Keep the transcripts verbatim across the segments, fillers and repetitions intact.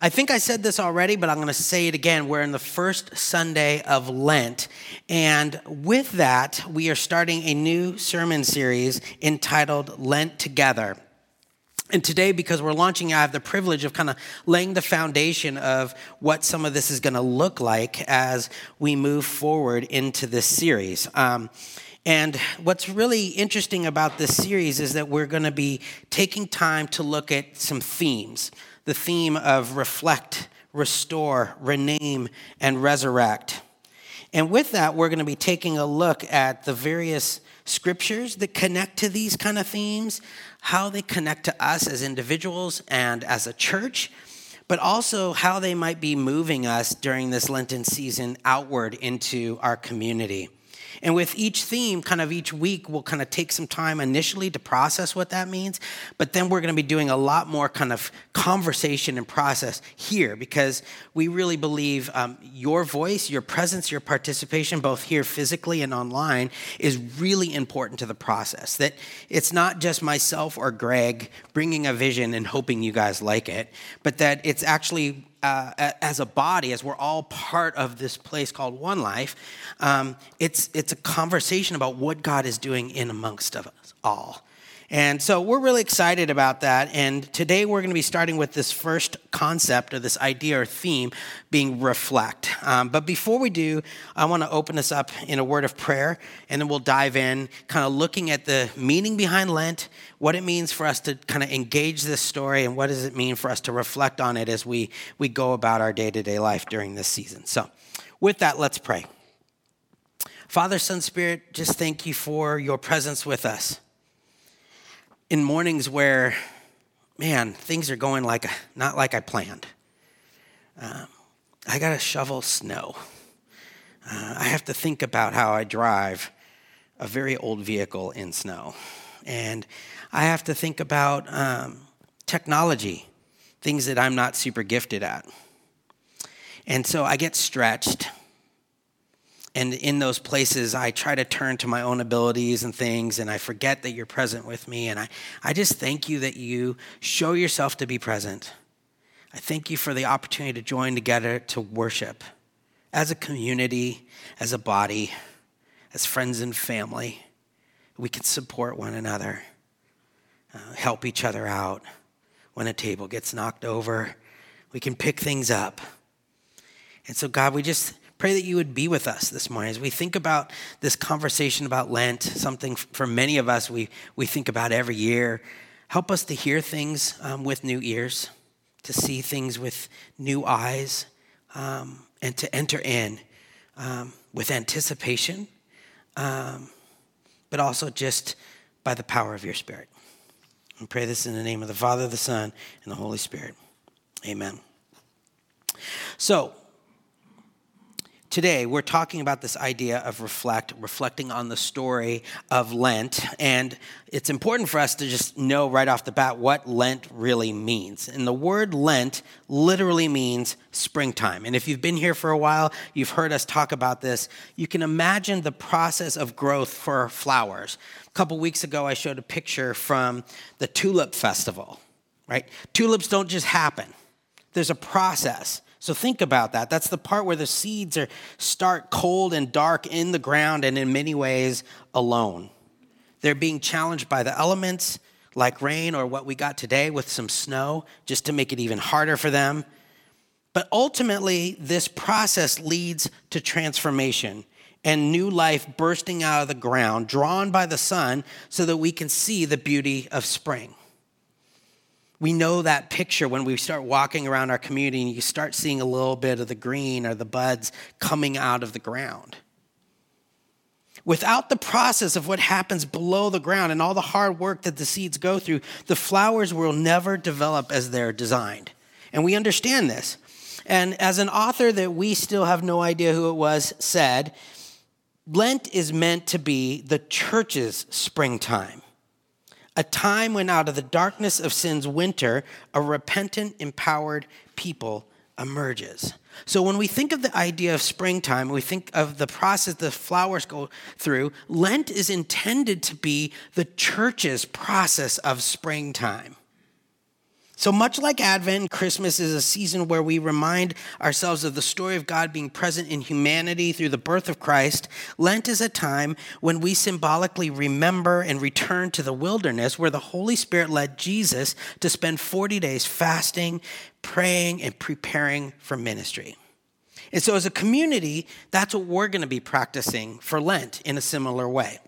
I think I said this already, but I'm going to say it again. We're in the first Sunday of Lent, and with that, we are starting a new sermon series entitled Lent Together. And today, because we're launching, I have the privilege of kind of laying the foundation of what some of this is going to look like as we move forward into this series. Um, and what's really interesting about this series is that we're going to be taking time to look at some themes, the theme of reflect, restore, rename, and resurrect. And with that, we're going to be taking a look at the various scriptures that connect to these kind of themes, how they connect to us as individuals and as a church, but also how they might be moving us during this Lenten season outward into our community. And with each theme, kind of each week, we'll kind of take some time initially to process what that means, but then we're going to be doing a lot more kind of conversation and process here, because we really believe um, your voice, your presence, your participation, both here physically and online, is really important to the process, that it's not just myself or Greg bringing a vision and hoping you guys like it, but that it's actually Uh, as a body, as we're all part of this place called One Life, um, it's it's a conversation about what God is doing in amongst of us all. And so we're really excited about that. And today we're going to be starting with this first concept or this idea or theme being reflect. Um, but before we do, I want to open us up in a word of prayer, and then we'll dive in, kind of looking at the meaning behind Lent, what it means for us to kind of engage this story, and what does it mean for us to reflect on it as we, we go about our day-to-day life during this season. So with that, let's pray. Father, Son, Spirit, just thank you for your presence with us. In mornings where, man, things are going like not like I planned. Um, I got to shovel snow. Uh, I have to think about how I drive a very old vehicle in snow. And I have to think about um, technology, things that I'm not super gifted at. And so I get stretched. And in those places, I try to turn to my own abilities and things, and I forget that you're present with me. And I, I just thank you that you show yourself to be present. I thank you for the opportunity to join together to worship as a community, as a body, as friends and family. We can support one another, uh, help each other out. When a table gets knocked over, we can pick things up. And so, God, we just pray that you would be with us this morning as we think about this conversation about Lent, something for many of us we, we think about every year. Help us to hear things um, with new ears, to see things with new eyes, um, and to enter in um, with anticipation, um, but also just by the power of your Spirit. And pray this in the name of the Father, the Son, and the Holy Spirit. Amen. So, today, we're talking about this idea of reflect, reflecting on the story of Lent. And it's important for us to just know right off the bat what Lent really means. And the word Lent literally means springtime. And if you've been here for a while, you've heard us talk about this. You can imagine the process of growth for flowers. A couple weeks ago, I showed a picture from the Tulip Festival, right? Tulips don't just happen. There's a process. So think about that. That's the part where the seeds are start cold and dark in the ground and in many ways alone. They're being challenged by the elements like rain or what we got today with some snow just to make it even harder for them. But ultimately, this process leads to transformation and new life bursting out of the ground, drawn by the sun so that we can see the beauty of spring. We know that picture when we start walking around our community and you start seeing a little bit of the green or the buds coming out of the ground. Without the process of what happens below the ground and all the hard work that the seeds go through, the flowers will never develop as they're designed. And we understand this. And as an author that we still have no idea who it was said, Lent is meant to be the church's springtime. A time when out of the darkness of sin's winter, a repentant, empowered people emerges. So when we think of the idea of springtime, we think of the process the flowers go through, Lent is intended to be the church's process of springtime. So much like Advent, Christmas is a season where we remind ourselves of the story of God being present in humanity through the birth of Christ. Lent is a time when we symbolically remember and return to the wilderness where the Holy Spirit led Jesus to spend forty days fasting, praying, and preparing for ministry. And so as a community, that's what we're going to be practicing for Lent in a similar way.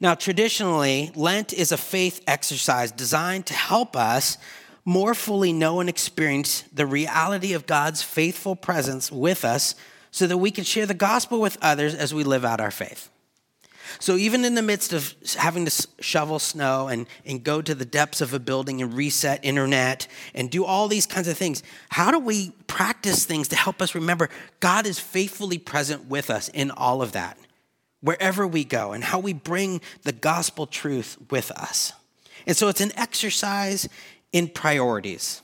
Now, traditionally, Lent is a faith exercise designed to help us more fully know and experience the reality of God's faithful presence with us so that we can share the gospel with others as we live out our faith. So even in the midst of having to shovel snow and, and go to the depths of a building and reset internet and do all these kinds of things, how do we practice things to help us remember God is faithfully present with us in all of that? Wherever we go, and how we bring the gospel truth with us. And so it's an exercise in priorities,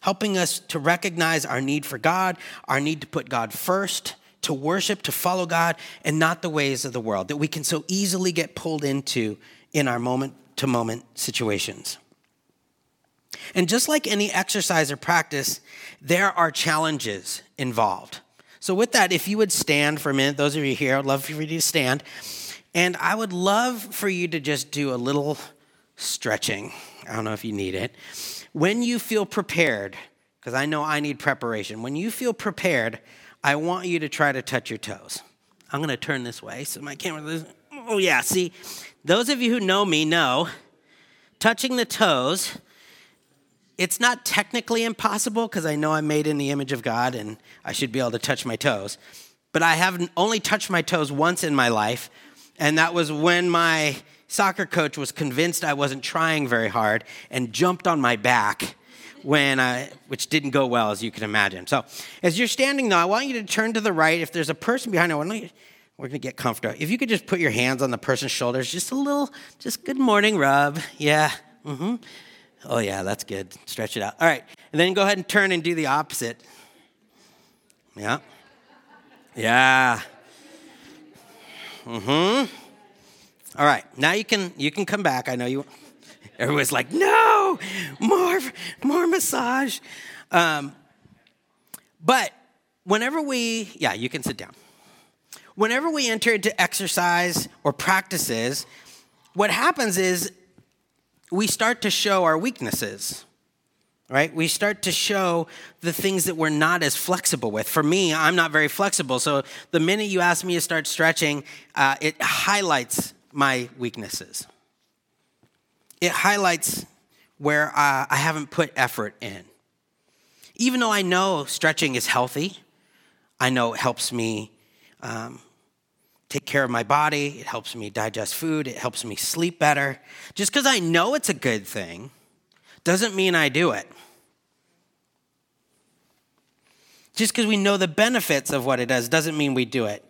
helping us to recognize our need for God, our need to put God first, to worship, to follow God, and not the ways of the world that we can so easily get pulled into in our moment-to-moment situations. And just like any exercise or practice, there are challenges involved. So with that, if you would stand for a minute, those of you here, I'd love for you to stand. And I would love for you to just do a little stretching. I don't know if you need it. When you feel prepared, because I know I need preparation. When you feel prepared, I want you to try to touch your toes. I'm going to turn this way so my camera... Oh, yeah, see? Those of you who know me know touching the toes... It's not technically impossible because I know I'm made in the image of God and I should be able to touch my toes. But I have only touched my toes once in my life, and that was when my soccer coach was convinced I wasn't trying very hard and jumped on my back, when I, which didn't go well, as you can imagine. So as you're standing, though, I want you to turn to the right. If there's a person behind you, we're going to get comfortable. If you could just put your hands on the person's shoulders, just a little, just good morning rub. Yeah, mm-hmm. Oh, yeah, that's good. Stretch it out. All right. And then go ahead and turn and do the opposite. Yeah. Yeah. Mm-hmm. All right. Now you can you can come back. I know you. Everyone's like, no, more, more massage. Um, but whenever we, yeah, you can sit down. Whenever we enter into exercise or practices, what happens is, we start to show our weaknesses, right? We start to show the things that we're not as flexible with. For me, I'm not very flexible. So the minute you ask me to start stretching, uh, it highlights my weaknesses. It highlights where uh, I haven't put effort in. Even though I know stretching is healthy, I know it helps me um take care of my body, it helps me digest food, it helps me sleep better. Just because I know it's a good thing doesn't mean I do it. Just because we know the benefits of what it does doesn't mean we do it.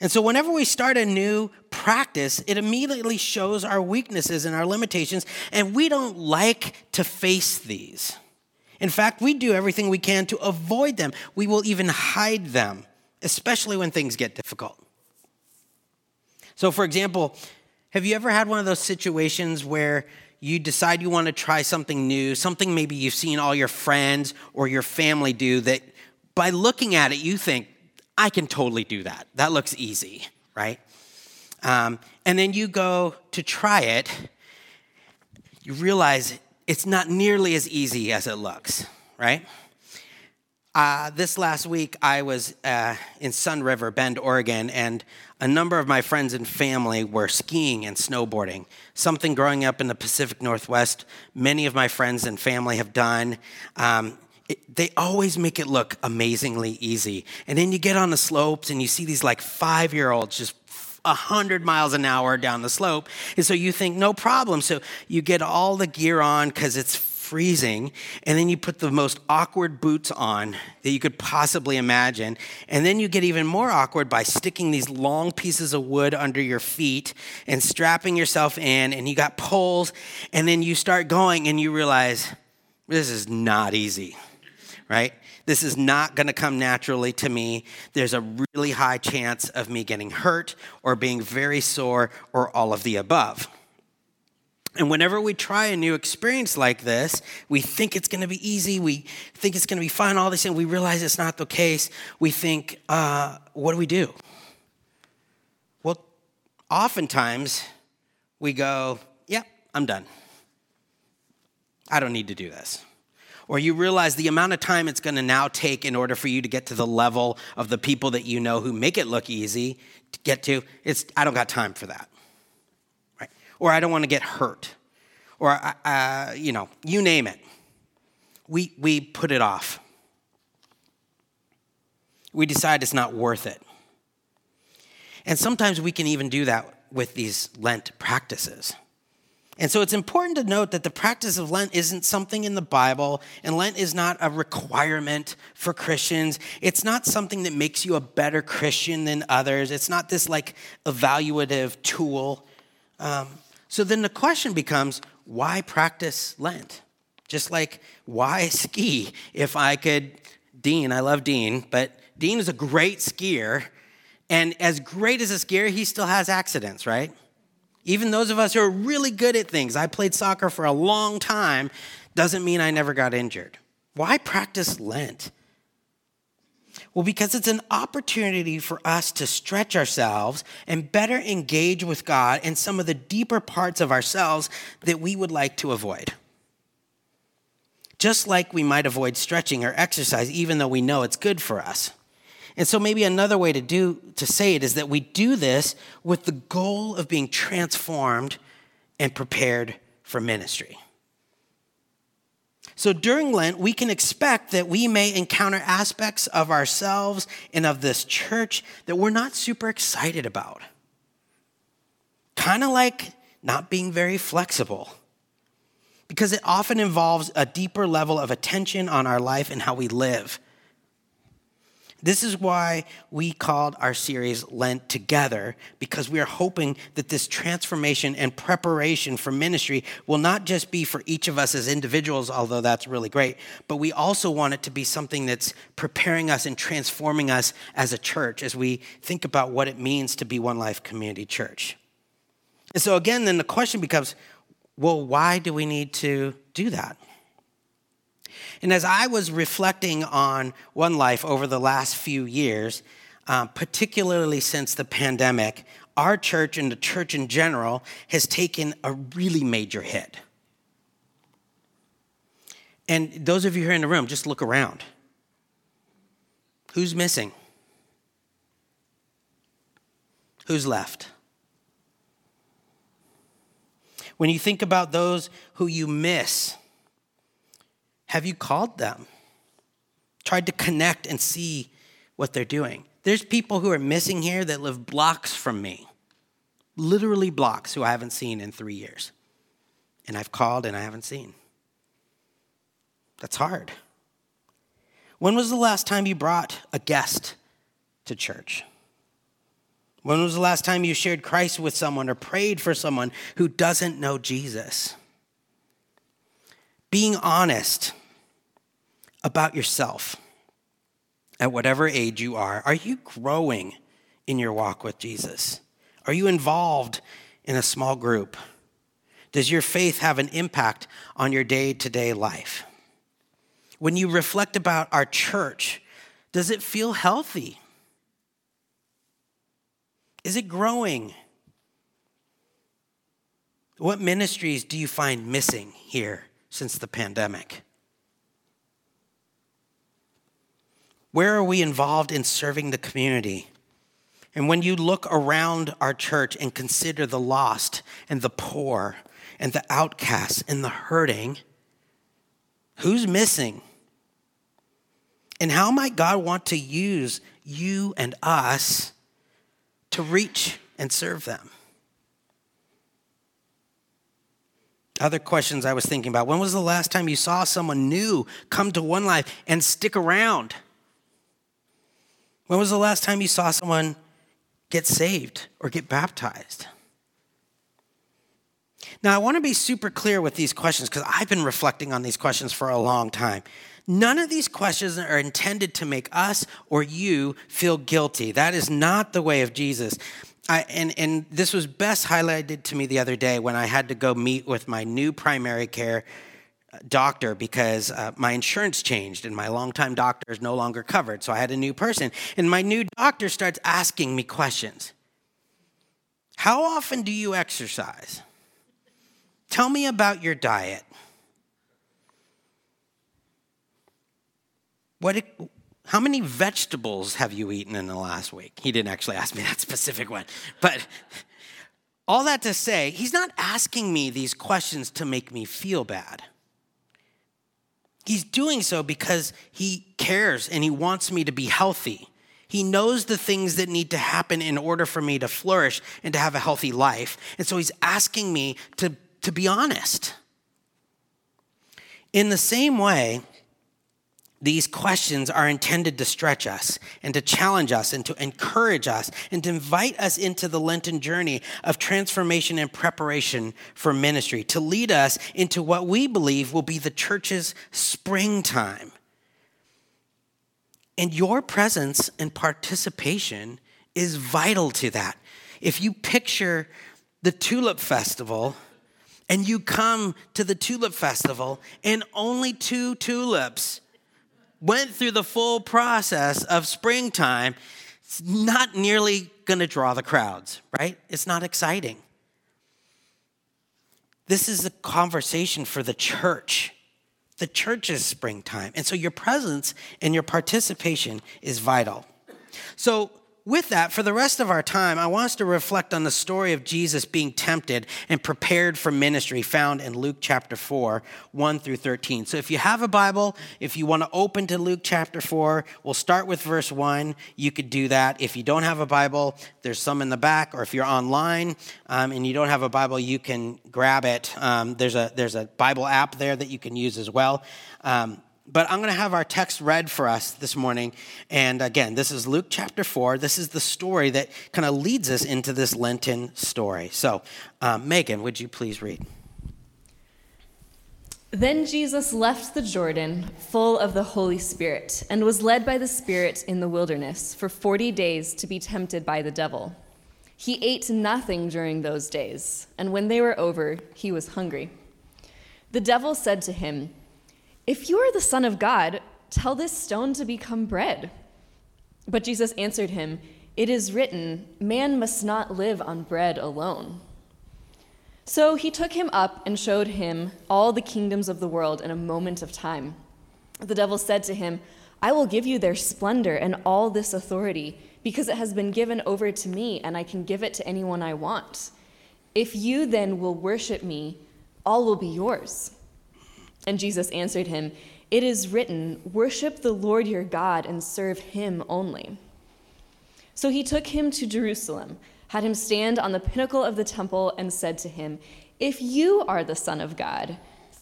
And so whenever we start a new practice, it immediately shows our weaknesses and our limitations, and we don't like to face these. In fact, we do everything we can to avoid them. We will even hide them, especially when things get difficult. So, for example, have you ever had one of those situations where you decide you want to try something new, something maybe you've seen all your friends or your family do that by looking at it, you think, I can totally do that. That looks easy, right? Um, and then you go to try it. You realize it's not nearly as easy as it looks, right? Uh, this last week, I was uh, in Sun River, Bend, Oregon, and a number of my friends and family were skiing and snowboarding, something growing up in the Pacific Northwest, many of my friends and family have done. Um, it, they always make it look amazingly easy. And then you get on the slopes and you see these like five-year-olds just one hundred miles an hour down the slope. And so you think, no problem. So you get all the gear on because it's freezing, and then you put the most awkward boots on that you could possibly imagine, and then you get even more awkward by sticking these long pieces of wood under your feet and strapping yourself in, and you got poles, and then you start going, and you realize, this is not easy, right? This is not going to come naturally to me. There's a really high chance of me getting hurt or being very sore or all of the above. And whenever we try a new experience like this, we think it's going to be easy. We think it's going to be fun, all this, and we realize it's not the case. We think, uh, what do we do? Well, oftentimes we go, yeah, I'm done. I don't need to do this. Or you realize the amount of time it's going to now take in order for you to get to the level of the people that you know who make it look easy to get to. It's, I don't got time for that. Or I don't want to get hurt, or, uh, you know, you name it. We, we put it off. We decide it's not worth it. And sometimes we can even do that with these Lent practices. And so it's important to note that the practice of Lent isn't something in the Bible, and Lent is not a requirement for Christians. It's not something that makes you a better Christian than others. It's not this, like, evaluative tool. Um, so then the question becomes, why practice Lent? Just like, why ski? If I could, Dean, I love Dean, but Dean is a great skier. And as great as a skier, he still has accidents, right? Even those of us who are really good at things, I played soccer for a long time, doesn't mean I never got injured. Why practice Lent? Well, because it's an opportunity for us to stretch ourselves and better engage with God and some of the deeper parts of ourselves that we would like to avoid. Just like we might avoid stretching or exercise, even though we know it's good for us. And so maybe another way to do to say it is that we do this with the goal of being transformed and prepared for ministry. So during Lent, we can expect that we may encounter aspects of ourselves and of this church that we're not super excited about. Kind of like not being very flexible, because it often involves a deeper level of attention on our life and how we live. This is why we called our series Lent Together, because we are hoping that this transformation and preparation for ministry will not just be for each of us as individuals, although that's really great, but we also want it to be something that's preparing us and transforming us as a church as we think about what it means to be One Life Community Church. And so again, then the question becomes, well, why do we need to do that? And as I was reflecting on One Life over the last few years, um, particularly since the pandemic, our church and the church in general has taken a really major hit. And those of you here in the room, just look around. Who's missing? Who's left? When you think about those who you miss, have you called them? Tried to connect and see what they're doing? There's people who are missing here that live blocks from me, literally blocks, who I haven't seen in three years. And I've called and I haven't seen. That's hard. When was the last time you brought a guest to church? When was the last time you shared Christ with someone or prayed for someone who doesn't know Jesus? Being honest about yourself at whatever age you are. Are you growing in your walk with Jesus? Are you involved in a small group? Does your faith have an impact on your day-to-day life? When you reflect about our church, does it feel healthy? Is it growing? What ministries do you find missing here since the pandemic? Where are we involved in serving the community? And when you look around our church and consider the lost and the poor and the outcasts and the hurting, who's missing? And how might God want to use you and us to reach and serve them? Other questions I was thinking about. When was the last time you saw someone new come to One Life and stick around? When was the last time you saw someone get saved or get baptized? Now, I want to be super clear with these questions, because I've been reflecting on these questions for a long time. None of these questions are intended to make us or you feel guilty. That is not the way of Jesus. I, and, and this was best highlighted to me the other day when I had to go meet with my new primary care doctor because uh, my insurance changed and my longtime doctor is no longer covered. So I had a new person. And my new doctor starts asking me questions. How often do you exercise? Tell me about your diet. What? How many vegetables have you eaten in the last week? He didn't actually ask me that specific one. But all that to say, he's not asking me these questions to make me feel bad. He's doing so because he cares and he wants me to be healthy. He knows the things that need to happen in order for me to flourish and to have a healthy life. And so he's asking me to, to be honest. In the same way, these questions are intended to stretch us and to challenge us and to encourage us and to invite us into the Lenten journey of transformation and preparation for ministry, to lead us into what we believe will be the church's springtime. And your presence and participation is vital to that. If you picture the Tulip Festival and you come to the Tulip Festival and only two tulips went through the full process of springtime, it's not nearly going to draw the crowds, right? It's not exciting. This is a conversation for the church. The church is springtime. And so your presence and your participation is vital. So with that, for the rest of our time, I want us to reflect on the story of Jesus being tempted and prepared for ministry found in Luke chapter four, one through thirteen. So if you have a Bible, if you want to open to Luke chapter four, we'll start with verse one. You could do that. If you don't have a Bible, there's some in the back. Or if you're online um, and you don't have a Bible, you can grab it. Um, there's a there's a Bible app there that you can use as well. Um But I'm going to have our text read for us this morning. And again, this is Luke chapter four. This is the story that kind of leads us into this Lenten story. So, uh, Megan, would you please read? Then Jesus left the Jordan full of the Holy Spirit and was led by the Spirit in the wilderness for forty days to be tempted by the devil. He ate nothing during those days, and when they were over, he was hungry. The devil said to him, "If you are the Son of God, tell this stone to become bread." But Jesus answered him, "It is written, man must not live on bread alone." So he took him up and showed him all the kingdoms of the world in a moment of time. The devil said to him, "I will give you their splendor and all this authority, because it has been given over to me, and I can give it to anyone I want. If you then will worship me, all will be yours." And Jesus answered him, "It is written, worship the Lord your God and serve him only." So he took him to Jerusalem, had him stand on the pinnacle of the temple, and said to him, "If you are the Son of God,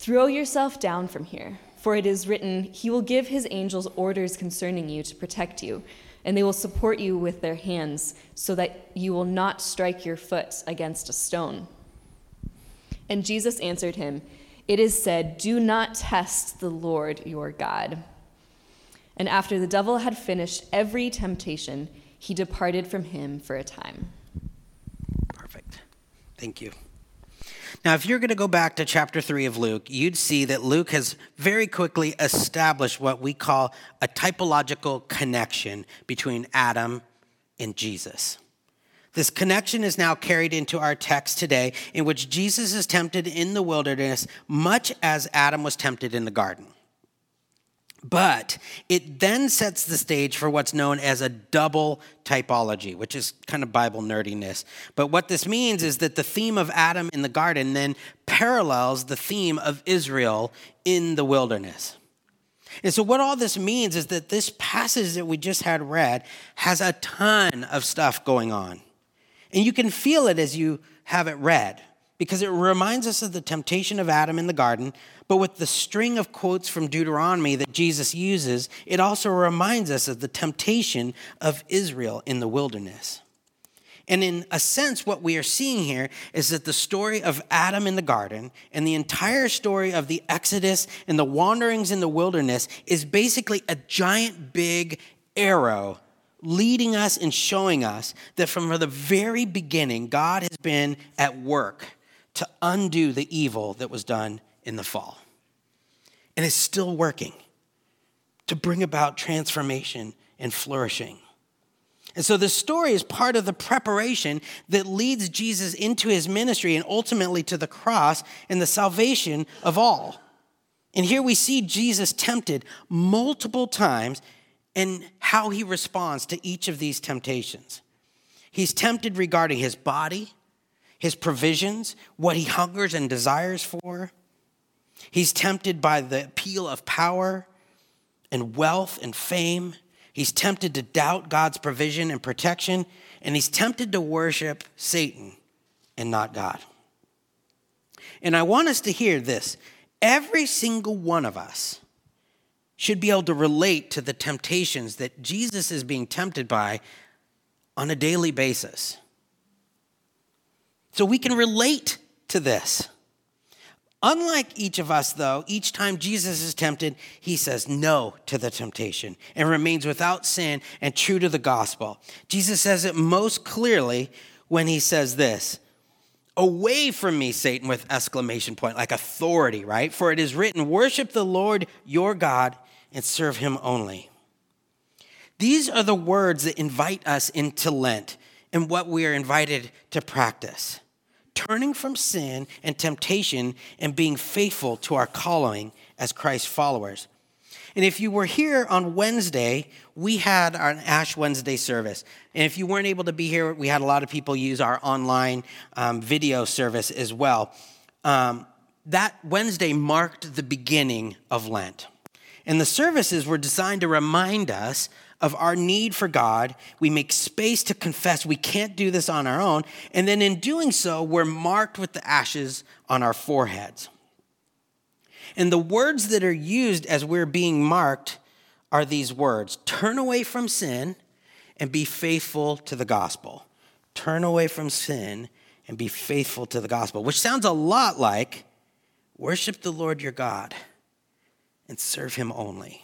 throw yourself down from here, for it is written, he will give his angels orders concerning you to protect you, and they will support you with their hands so that you will not strike your foot against a stone." And Jesus answered him, "It is said, do not test the Lord your God." And after the devil had finished every temptation, he departed from him for a time. Perfect. Thank you. Now, if you're going to go back to chapter three of Luke, you'd see that Luke has very quickly established what we call a typological connection between Adam and Jesus. This connection is now carried into our text today, in which Jesus is tempted in the wilderness, much as Adam was tempted in the garden. But it then sets the stage for what's known as a double typology, which is kind of Bible nerdiness. But what this means is that the theme of Adam in the garden then parallels the theme of Israel in the wilderness. And so what all this means is that this passage that we just had read has a ton of stuff going on. And you can feel it as you have it read, because it reminds us of the temptation of Adam in the garden, but with the string of quotes from Deuteronomy that Jesus uses, it also reminds us of the temptation of Israel in the wilderness. And in a sense, what we are seeing here is that the story of Adam in the garden and the entire story of the Exodus and the wanderings in the wilderness is basically a giant big arrow leading us and showing us that from the very beginning, God has been at work to undo the evil that was done in the fall. And is still working to bring about transformation and flourishing. And so this story is part of the preparation that leads Jesus into his ministry and ultimately to the cross and the salvation of all. And here we see Jesus tempted multiple times and how he responds to each of these temptations. He's tempted regarding his body, his provisions, what he hungers and desires for. He's tempted by the appeal of power and wealth and fame. He's tempted to doubt God's provision and protection, and he's tempted to worship Satan and not God. And I want us to hear this. Every single one of us should be able to relate to the temptations that Jesus is being tempted by on a daily basis. So we can relate to this. Unlike each of us, though, each time Jesus is tempted, he says no to the temptation and remains without sin and true to the gospel. Jesus says it most clearly when he says this, "Away from me, Satan," with exclamation point, like authority, right? "For it is written, worship the Lord your God and serve him only." These are the words that invite us into Lent and what we are invited to practice. Turning from sin and temptation and being faithful to our calling as Christ's followers. And if you were here on Wednesday, we had our Ash Wednesday service. And if you weren't able to be here, we had a lot of people use our online um, video service as well. Um, that Wednesday marked the beginning of Lent. And the services were designed to remind us of our need for God. We make space to confess we can't do this on our own. And then in doing so, we're marked with the ashes on our foreheads. And the words that are used as we're being marked are these words: turn away from sin and be faithful to the gospel. Turn away from sin and be faithful to the gospel, which sounds a lot like worship the Lord your God and serve him only.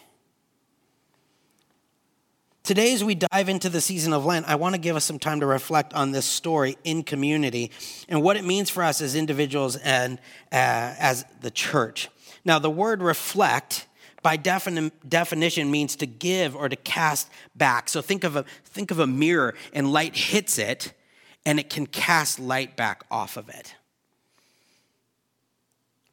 Today, as we dive into the season of Lent, I want to give us some time to reflect on this story in community and what it means for us as individuals and uh, as the church. Now, the word reflect, by defini- definition, means to give or to cast back. So think of a, think of a mirror, and light hits it, and it can cast light back off of it.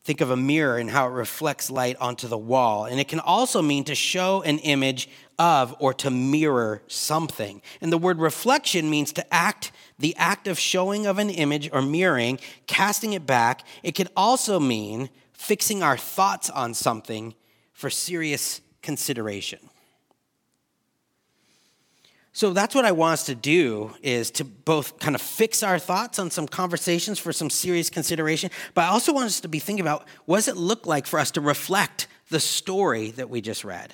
Think of a mirror and how it reflects light onto the wall. And it can also mean to show an image of or to mirror something. And the word reflection means to act, the act of showing of an image or mirroring, casting it back. It can also mean fixing our thoughts on something for serious consideration. So that's what I want us to do, is to both kind of fix our thoughts on some conversations for some serious consideration, but I also want us to be thinking about what does it look like for us to reflect the story that we just read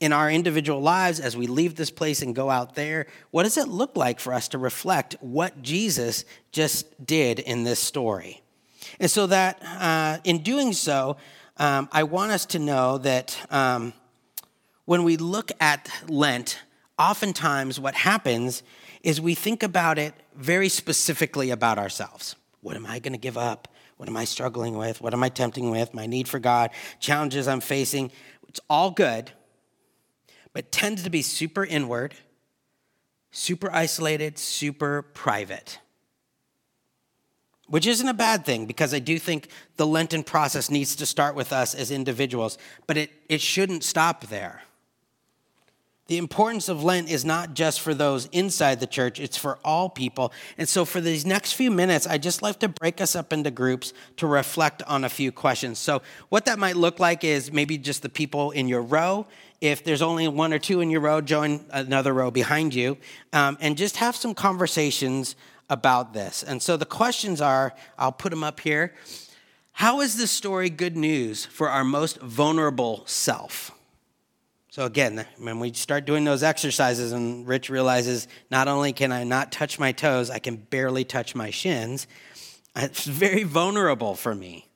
in our individual lives as we leave this place and go out there. What does it look like for us to reflect what Jesus just did in this story? And so that uh, in doing so, um, I want us to know that um, when we look at Lent, oftentimes what happens is we think about it very specifically about ourselves. What am I going to give up? What am I struggling with? What am I tempting with? My need for God, challenges I'm facing. It's all good, but tends to be super inward, super isolated, super private. Which isn't a bad thing, because I do think the Lenten process needs to start with us as individuals, but it, it shouldn't stop there. The importance of Lent is not just for those inside the church, it's for all people. And so for these next few minutes, I'd just like to break us up into groups to reflect on a few questions. So what that might look like is maybe just the people in your row. If there's only one or two in your row, join another row behind you. Um, and just have some conversations about this. And so the questions are, I'll put them up here. How is this story good news for our most vulnerable self? So again, when we start doing those exercises and Rich realizes not only can I not touch my toes, I can barely touch my shins, it's very vulnerable for me.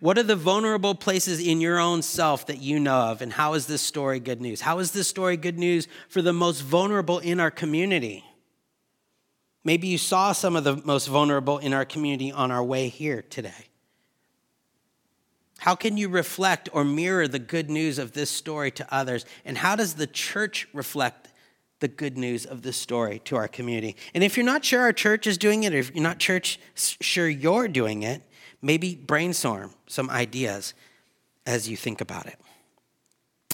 what are the vulnerable places in your own self that you know of, and how is this story good news? How is this story good news for the most vulnerable in our community? Maybe you saw some of the most vulnerable in our community on our way here today. How can you reflect or mirror the good news of this story to others? And how does the church reflect the good news of this story to our community? And if you're not sure our church is doing it, or if you're not church sure you're doing it, maybe brainstorm some ideas as you think about it.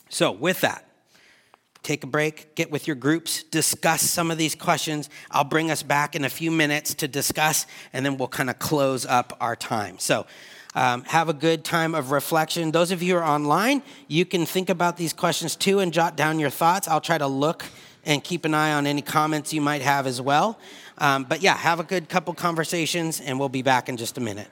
So with that, take a break, get with your groups, discuss some of these questions. I'll bring us back in a few minutes to discuss, and then we'll kind of close up our time. So Um, have a good time of reflection. Those of you who are online, you can think about these questions too and jot down your thoughts. I'll try to look and keep an eye on any comments you might have as well. Um, but yeah, have a good couple conversations, and we'll be back in just a minute.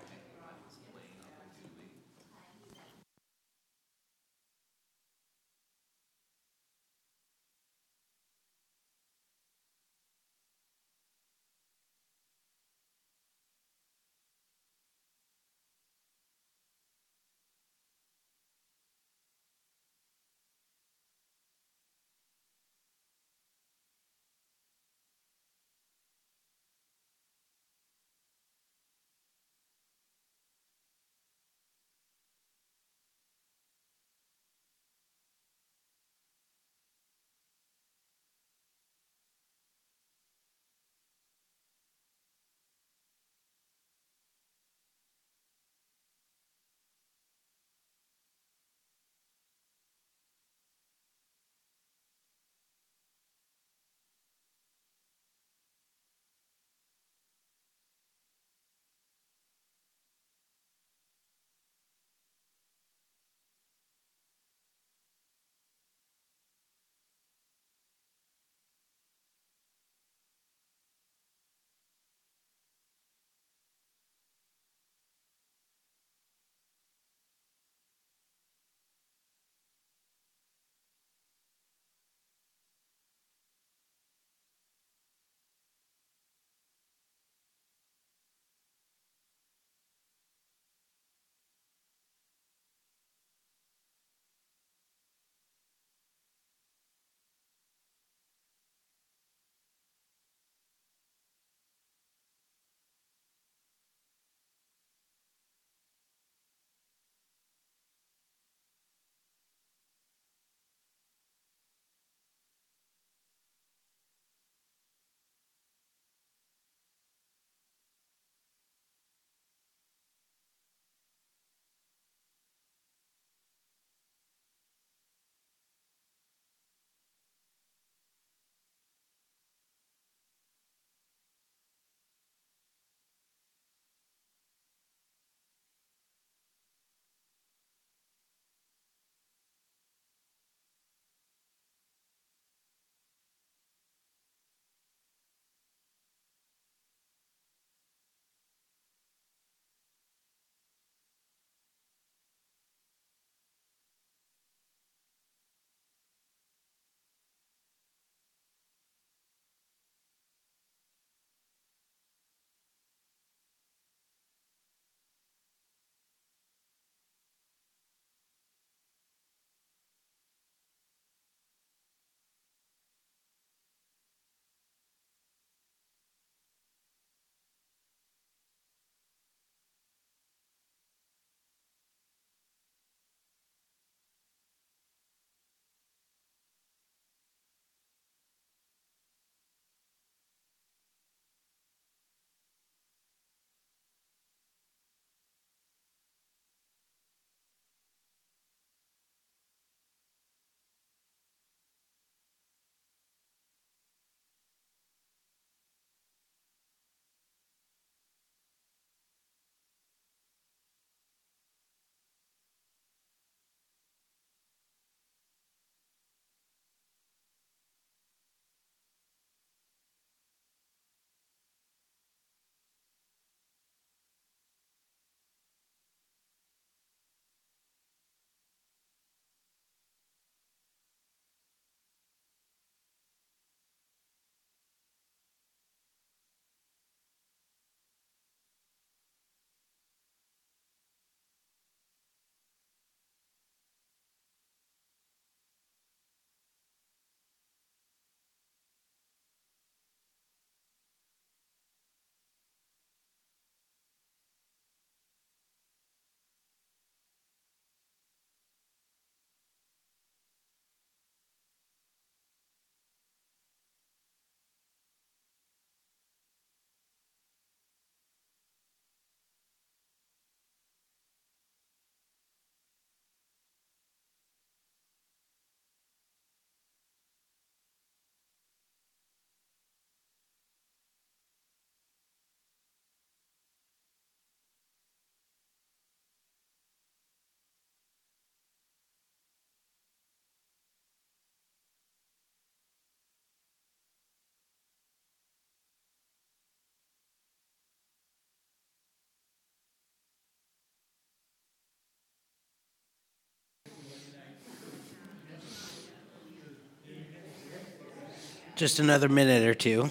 just another minute or two.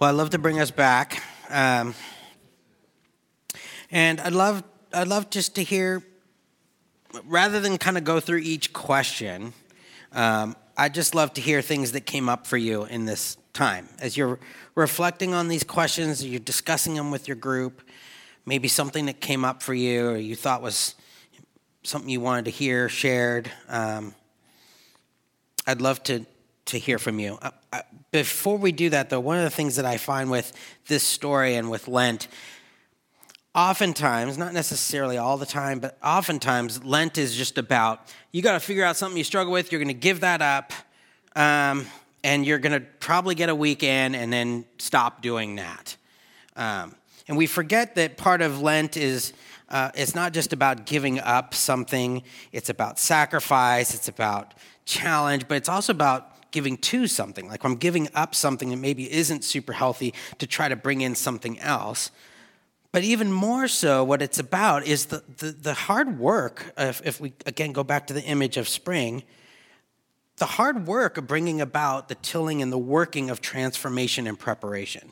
Well, I'd love to bring us back, um, and I'd love I'd love just to hear, rather than kind of go through each question, um, I'd just love to hear things that came up for you in this time. As you're reflecting on these questions, you're discussing them with your group, maybe something that came up for you or you thought was something you wanted to hear shared. Um, I'd love to, to hear from you. Uh, Before we do that, though, one of the things that I find with this story and with Lent, oftentimes, not necessarily all the time, but oftentimes Lent is just about, you got to figure out something you struggle with, you're going to give that up, um, and you're going to probably get a weekend and then stop doing that. Um, and we forget that part of Lent is, uh, it's not just about giving up something, it's about sacrifice, it's about challenge, but it's also about giving to something, like I'm giving up something that maybe isn't super healthy to try to bring in something else. But even more so, what it's about is the the, the hard work, if, if we, again, go back to the image of spring, the hard work of bringing about the tilling and the working of transformation and preparation.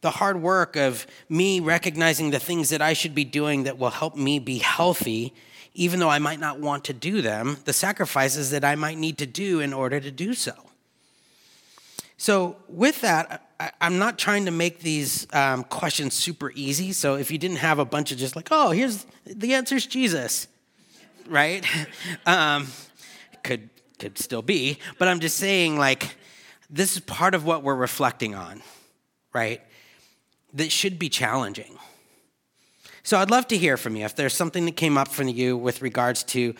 The hard work of me recognizing the things that I should be doing that will help me be healthy, even though I might not want to do them, the sacrifices that I might need to do in order to do so. So with that, I, I'm not trying to make these um, questions super easy. So if you didn't have a bunch of just like, oh, here's the answer's Jesus, right? um, could could still be, but I'm just saying, like, this is part of what we're reflecting on, right? That should be challenging. So I'd love to hear from you. If there's something that came up from you with regards to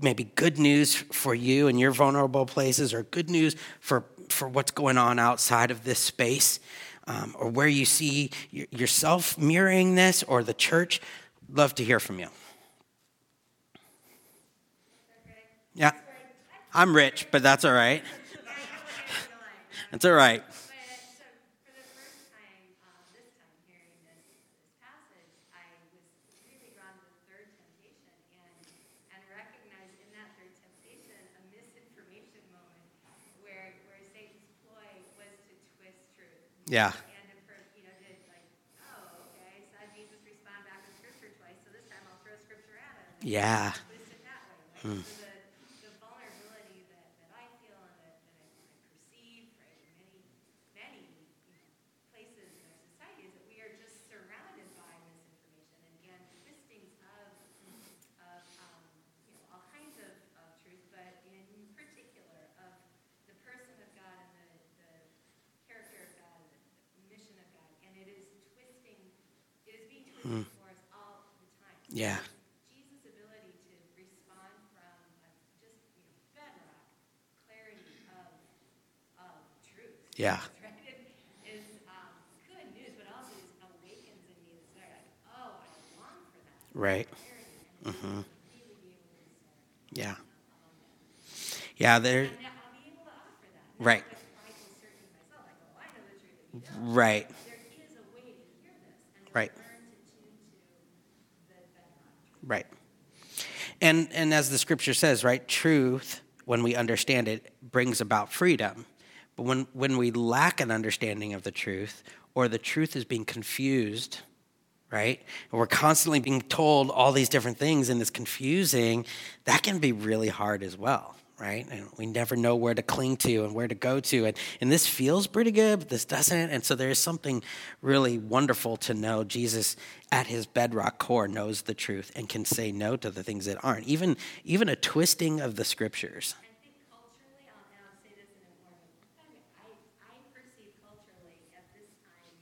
maybe good news for you and your vulnerable places, or good news for, for what's going on outside of this space, um, or where you see yourself mirroring this or the church, love to hear from you. Yeah, I'm rich, but that's all right. That's all right. Yeah. And the person, you know, did like, oh, okay, so I saw Jesus respond back with scripture twice, so this time I'll throw scripture at him. Yeah. Twist it that way. Right? Mm. So the, the vulnerability that, that I feel and that, that I, I perceive, right, in many, many you know, places in our society is that we are just surrounded by misinformation and, again, twistings of, of um, you know, all kinds of, of truth, but in particular of the person of God and the, the character of God. For us all the time. Yeah. Jesus' ability to respond from just, you know, bedrock clarity of Yeah. Is um, good news, but also just awakens in me this like, oh, I long for that. Right. Mm-hmm. Yeah. Yeah, there. Right. Right. Right. Right. And and as the scripture says, right, truth, when we understand it, brings about freedom. But when, when we lack an understanding of the truth, or the truth is being confused, right, and we're constantly being told all these different things and it's confusing, that can be really hard as well, right? And we never know where to cling to and where to go to. And, and this feels pretty good, but this doesn't. And so there is something really wonderful to know Jesus at his bedrock core knows the truth and can say no to the things that aren't. Even, even a twisting of the scriptures. I think culturally, I'll now say this in a moment. I, I perceive culturally at this time,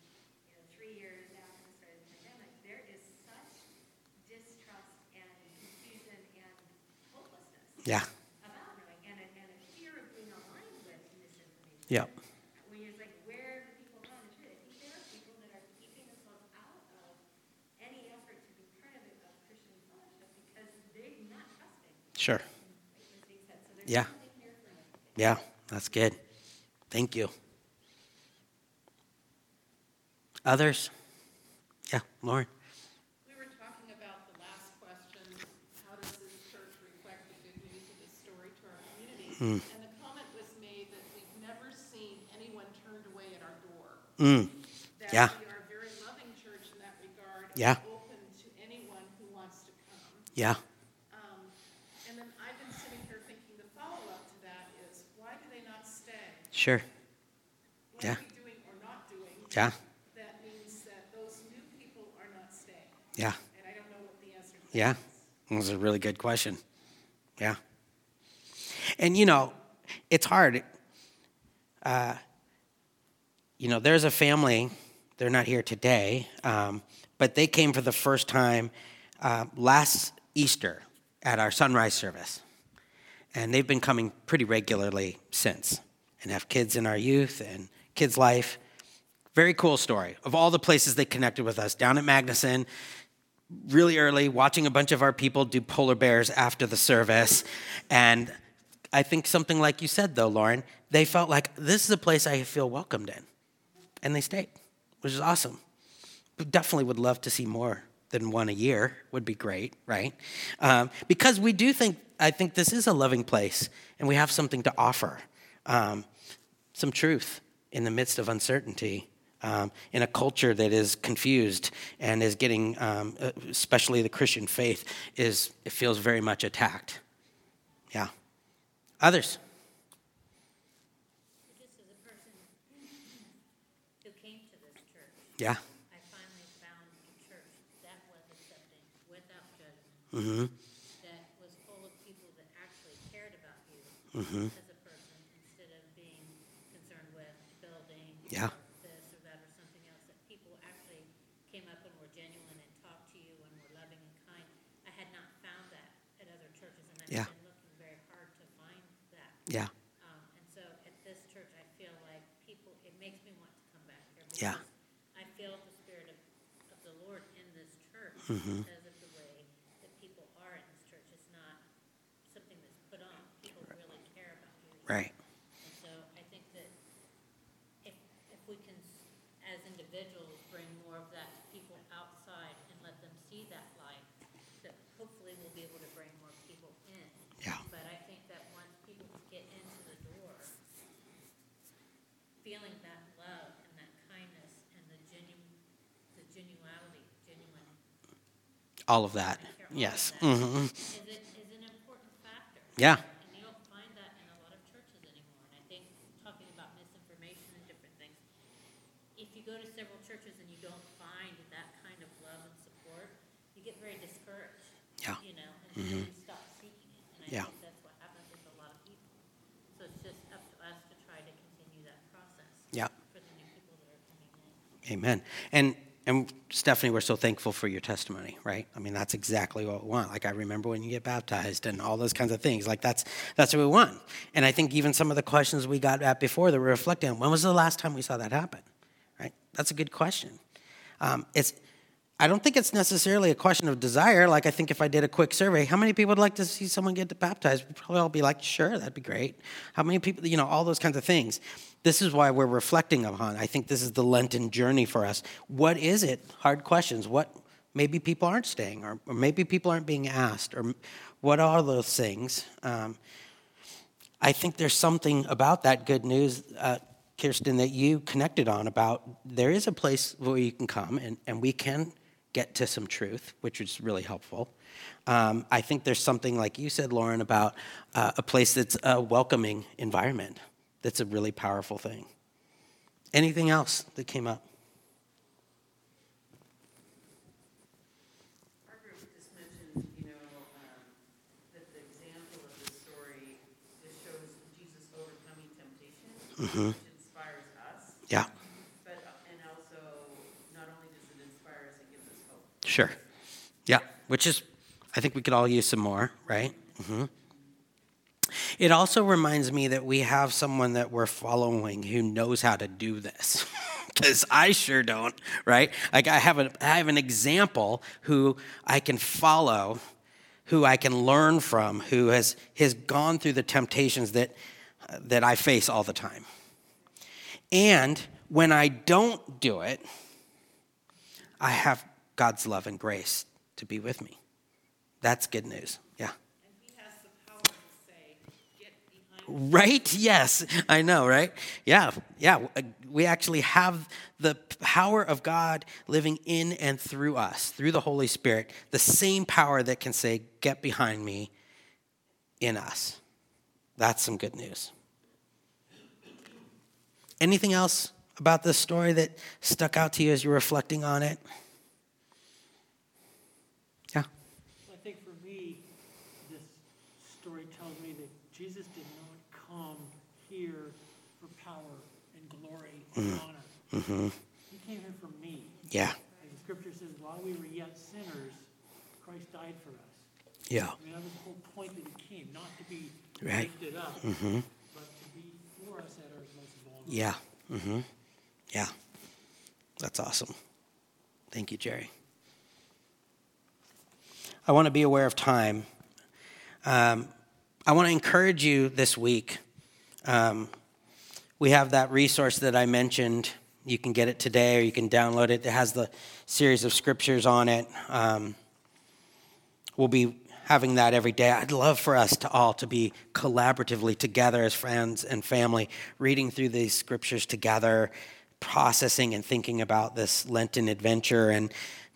you know, three years after the start of the pandemic, there is such distrust and confusion and hopelessness. Yeah. Yeah. When you're like, where do people find the truth? I think there are people that are keeping themselves out of any effort to be part of a Christian fellowship because they're not trusting. Sure. So yeah. Yeah, that's good. Thank you. Others? Yeah, Lauren. We were talking about the last question, how does this church reflect the good news of the story to our community? Mm. Mm. That yeah. We are a very loving church in that regard, yeah. Open to anyone who wants to come. Yeah. Um, and then I've been sitting here thinking the follow-up to that is, why do they not stay? Sure. What yeah. are we doing or not doing? Yeah. That means that those new people are not staying. Yeah. And I don't know what the answer to yeah. that is. Yeah. That's a really good question. Yeah. And, you know, it's hard. Uh You know, there's a family, they're not here today, um, but they came for the first time uh, last Easter at our sunrise service. And they've been coming pretty regularly since and have kids in our youth and kids' life. Very cool story. Of all the places they connected with us, down at Magnuson, really early, watching a bunch of our people do polar bears after the service. And I think something like you said, though, Lauren, they felt like this is a place I feel welcomed in. And they stayed, which is awesome. We definitely would love to see more than one a year. Would be great, right? Um, because we do think, I think this is a loving place, and we have something to offer. Um, some truth in the midst of uncertainty, um, in a culture that is confused and is getting, um, especially the Christian faith, is it feels very much attacked. Yeah. Others? Yeah. I finally found a church that was accepting, without judgment, mm-hmm. that was full of people that actually cared about you mm-hmm. as a person instead of being concerned with building yeah. this or that or something else, that people actually came up and were genuine and talked to you and were loving and kind. I had not found that at other churches, and I've yeah. been looking very hard to find that. Yeah. Um, and so at this church, I feel like people, it makes me want to come back here. Yeah. Mm-hmm. Because of the way that people are in this church, it's not something that's put on. People really care about you. Right. And so I think that if if we can, as individuals, bring more of that to people outside and let them see that light, that hopefully we'll be able to bring more people in. Yeah. But I think that once people get into the door, feeling that love and that kindness and the genu the genuality. All of that, yes. Mm-hmm. Is it, is an important factor. Yeah. And you don't find that in a lot of churches anymore. And I think talking about misinformation and different things, if you go to several churches and you don't find that kind of love and support, you get very discouraged. Yeah. You know, and mm-hmm. you stop seeking it. And I yeah. think that's what happens with a lot of people. So it's just up to us to try to continue that process. Yeah. For the new people that are coming in. Amen. And And Stephanie, we're so thankful for your testimony, right? I mean, that's exactly what we want. Like, I remember when you get baptized and all those kinds of things. Like, that's that's what we want. And I think even some of the questions we got at before that we're reflecting on, when was the last time we saw that happen, right? That's a good question. Um, it's, I don't think it's necessarily a question of desire. Like, I think if I did a quick survey, how many people would like to see someone get baptized? We'd probably all be like, sure, that'd be great. How many people, you know, all those kinds of things. This is why we're reflecting upon. I think this is the Lenten journey for us. What is it? Hard questions. What maybe people aren't staying, or, or maybe people aren't being asked, or what are those things? Um, I think there's something about that good news, uh, Kirsten, that you connected on about there is a place where you can come and, and we can get to some truth, which is really helpful. Um, I think there's something, like you said, Lauren, about uh, a place that's a welcoming environment. That's a really powerful thing. Anything else that came up? Our group just mentioned, you know, um, that the example of this story just shows Jesus overcoming temptation, mm-hmm. which inspires us. Yeah. But and also, not only does it inspire us, it gives us hope. Sure. Yeah. Which is, I think we could all use some more, right? Mm-hmm. It also reminds me that we have someone that we're following who knows how to do this, because I sure don't, right? Like I have, a, I have an example who I can follow, who I can learn from, who has, has gone through the temptations that, uh, that I face all the time. And when I don't do it, I have God's love and grace to be with me. That's good news. Yeah. Right? Yes, I know, right? Yeah, yeah. We actually have the power of God living in and through us, through the Holy Spirit, the same power that can say, get behind me, in us. That's some good news. Anything else about this story that stuck out to you as you're reflecting on it? Yeah. I think for me, this story tells me that Jesus did not here for power and glory and mm. honor. Mm-hmm. He came here for me. Yeah. And the scripture says, while we were yet sinners, Christ died for us. Yeah. I mean, that was the whole point that he came, not to be right. lifted up, mm-hmm. but to be for us at our most vulnerable. Yeah. Mm-hmm. Yeah. That's awesome. Thank you, Jerry. I want to be aware of time. Um, I want to encourage you this week. Um, we have that resource that I mentioned. You can get it today or you can download it. It has the series of scriptures on it. Um, we'll be having that every day. I'd love for us to all to be collaboratively together as friends and family, reading through these scriptures together, processing and thinking about this Lenten adventure and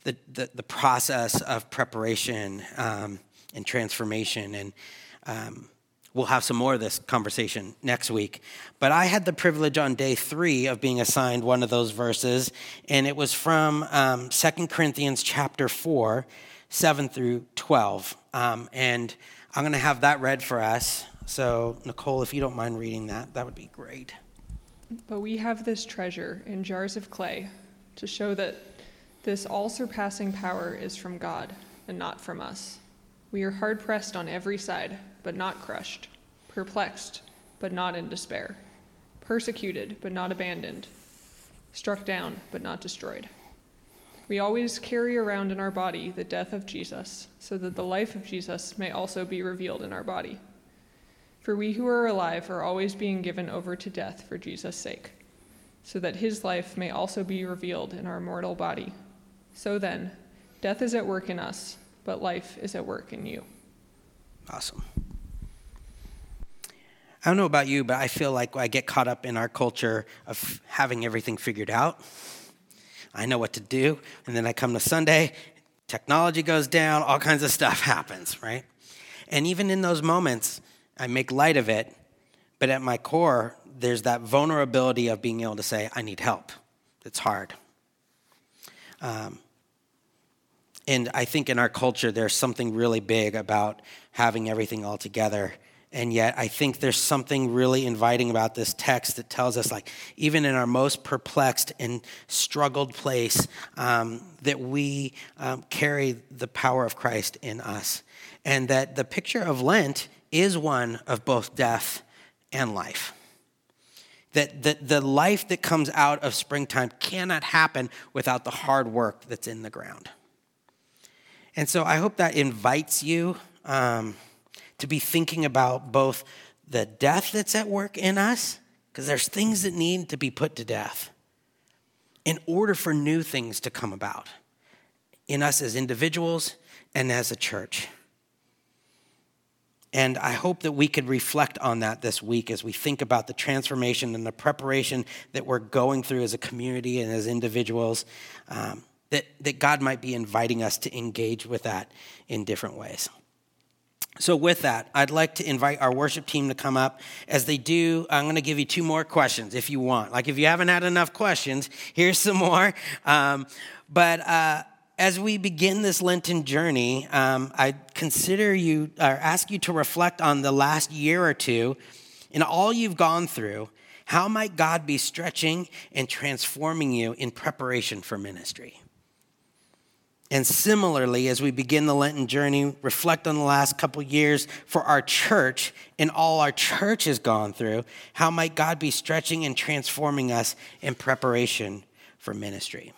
the, the, the process of preparation um, and transformation and um we'll have some more of this conversation next week. But I had the privilege on day three of being assigned one of those verses, and it was from um, Second Corinthians chapter four, seven through twelve. Um, and I'm going to have that read for us. So, Nicole, if you don't mind reading that, that would be great. But we have this treasure in jars of clay to show that this all-surpassing power is from God and not from us. We are hard-pressed on every side, but not crushed, perplexed, but not in despair, persecuted, but not abandoned, struck down, but not destroyed. We always carry around in our body the death of Jesus, so that the life of Jesus may also be revealed in our body. For we who are alive are always being given over to death for Jesus' sake, so that his life may also be revealed in our mortal body. So then, death is at work in us, but life is at work in you. Awesome. I don't know about you, but I feel like I get caught up in our culture of having everything figured out. I know what to do, and then I come to Sunday, technology goes down, all kinds of stuff happens, right? And even in those moments, I make light of it, but at my core, there's that vulnerability of being able to say, I need help. It's hard. Um, and I think in our culture, there's something really big about having everything all together And yet I think there's something really inviting about this text that tells us, like, even in our most perplexed and struggled place, um, that we um, carry the power of Christ in us. And that the picture of Lent is one of both death and life. That the, the life that comes out of springtime cannot happen without the hard work that's in the ground. And so I hope that invites you um to be thinking about both the death that's at work in us, because there's things that need to be put to death in order for new things to come about in us as individuals and as a church. And I hope that we could reflect on that this week as we think about the transformation and the preparation that we're going through as a community and as individuals, um, that, that God might be inviting us to engage with that in different ways. So with that, I'd like to invite our worship team to come up. As they do, I'm going to give you two more questions if you want. Like, if you haven't had enough questions, here's some more. Um, but uh, as we begin this Lenten journey, um, I consider you, or ask you to reflect on the last year or two and all you've gone through. How might God be stretching and transforming you in preparation for ministry? And similarly, as we begin the Lenten journey, reflect on the last couple years for our church and all our church has gone through. How might God be stretching and transforming us in preparation for ministry?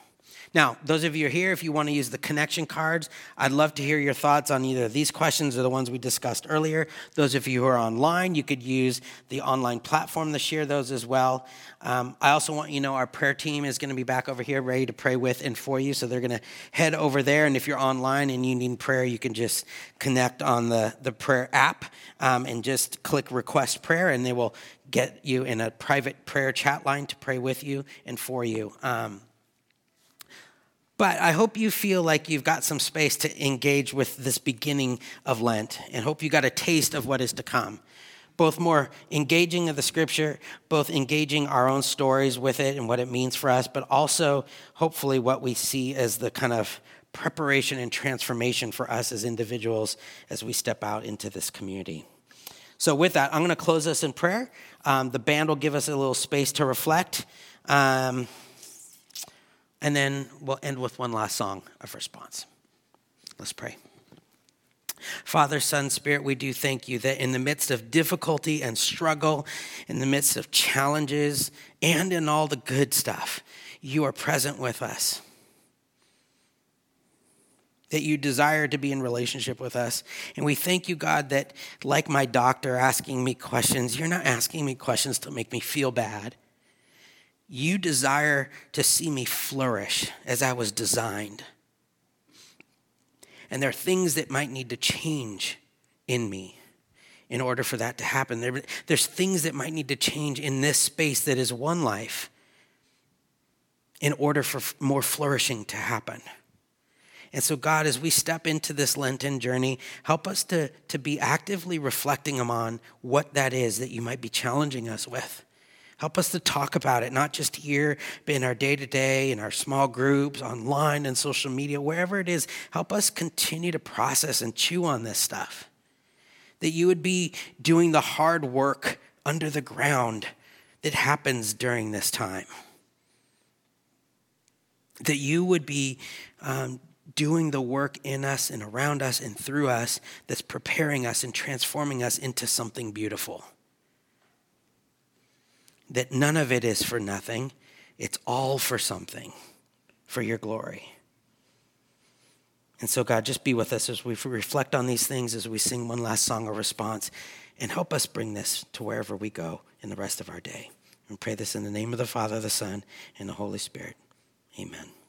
Now, those of you who are here, if you want to use the connection cards, I'd love to hear your thoughts on either of these questions or the ones we discussed earlier. Those of you who are online, you could use the online platform to share those as well. Um, I also want you to know our prayer team is going to be back over here ready to pray with and for you, so they're going to head over there. And if you're online and you need prayer, you can just connect on the, the prayer app um, and just click request prayer, and they will get you in a private prayer chat line to pray with you and for you. Um But I hope you feel like you've got some space to engage with this beginning of Lent, and hope you got a taste of what is to come, both more engaging of the scripture, both engaging our own stories with it and what it means for us, but also hopefully what we see as the kind of preparation and transformation for us as individuals as we step out into this community. So with that, I'm going to close us in prayer. Um, the band will give us a little space to reflect. Um And then we'll end with one last song of response. Let's pray. Father, Son, Spirit, we do thank you that in the midst of difficulty and struggle, in the midst of challenges, and in all the good stuff, you are present with us. That you desire to be in relationship with us. And we thank you, God, that like my doctor asking me questions, you're not asking me questions to make me feel bad. You desire to see me flourish as I was designed. And there are things that might need to change in me in order for that to happen. There, there's things that might need to change in this space that is One Life in order for more flourishing to happen. And so, God, as we step into this Lenten journey, help us to, to be actively reflecting on what that is that you might be challenging us with. Help us to talk about it, not just here, but in our day-to-day, in our small groups, online, and social media, wherever it is. Help us continue to process and chew on this stuff. That you would be doing the hard work under the ground that happens during this time. That you would be um, doing the work in us and around us and through us that's preparing us and transforming us into something beautiful. That none of it is for nothing. It's all for something, for your glory. And so, God, just be with us as we reflect on these things, as we sing one last song of response, and help us bring this to wherever we go in the rest of our day. And pray this in the name of the Father, the Son, and the Holy Spirit. Amen.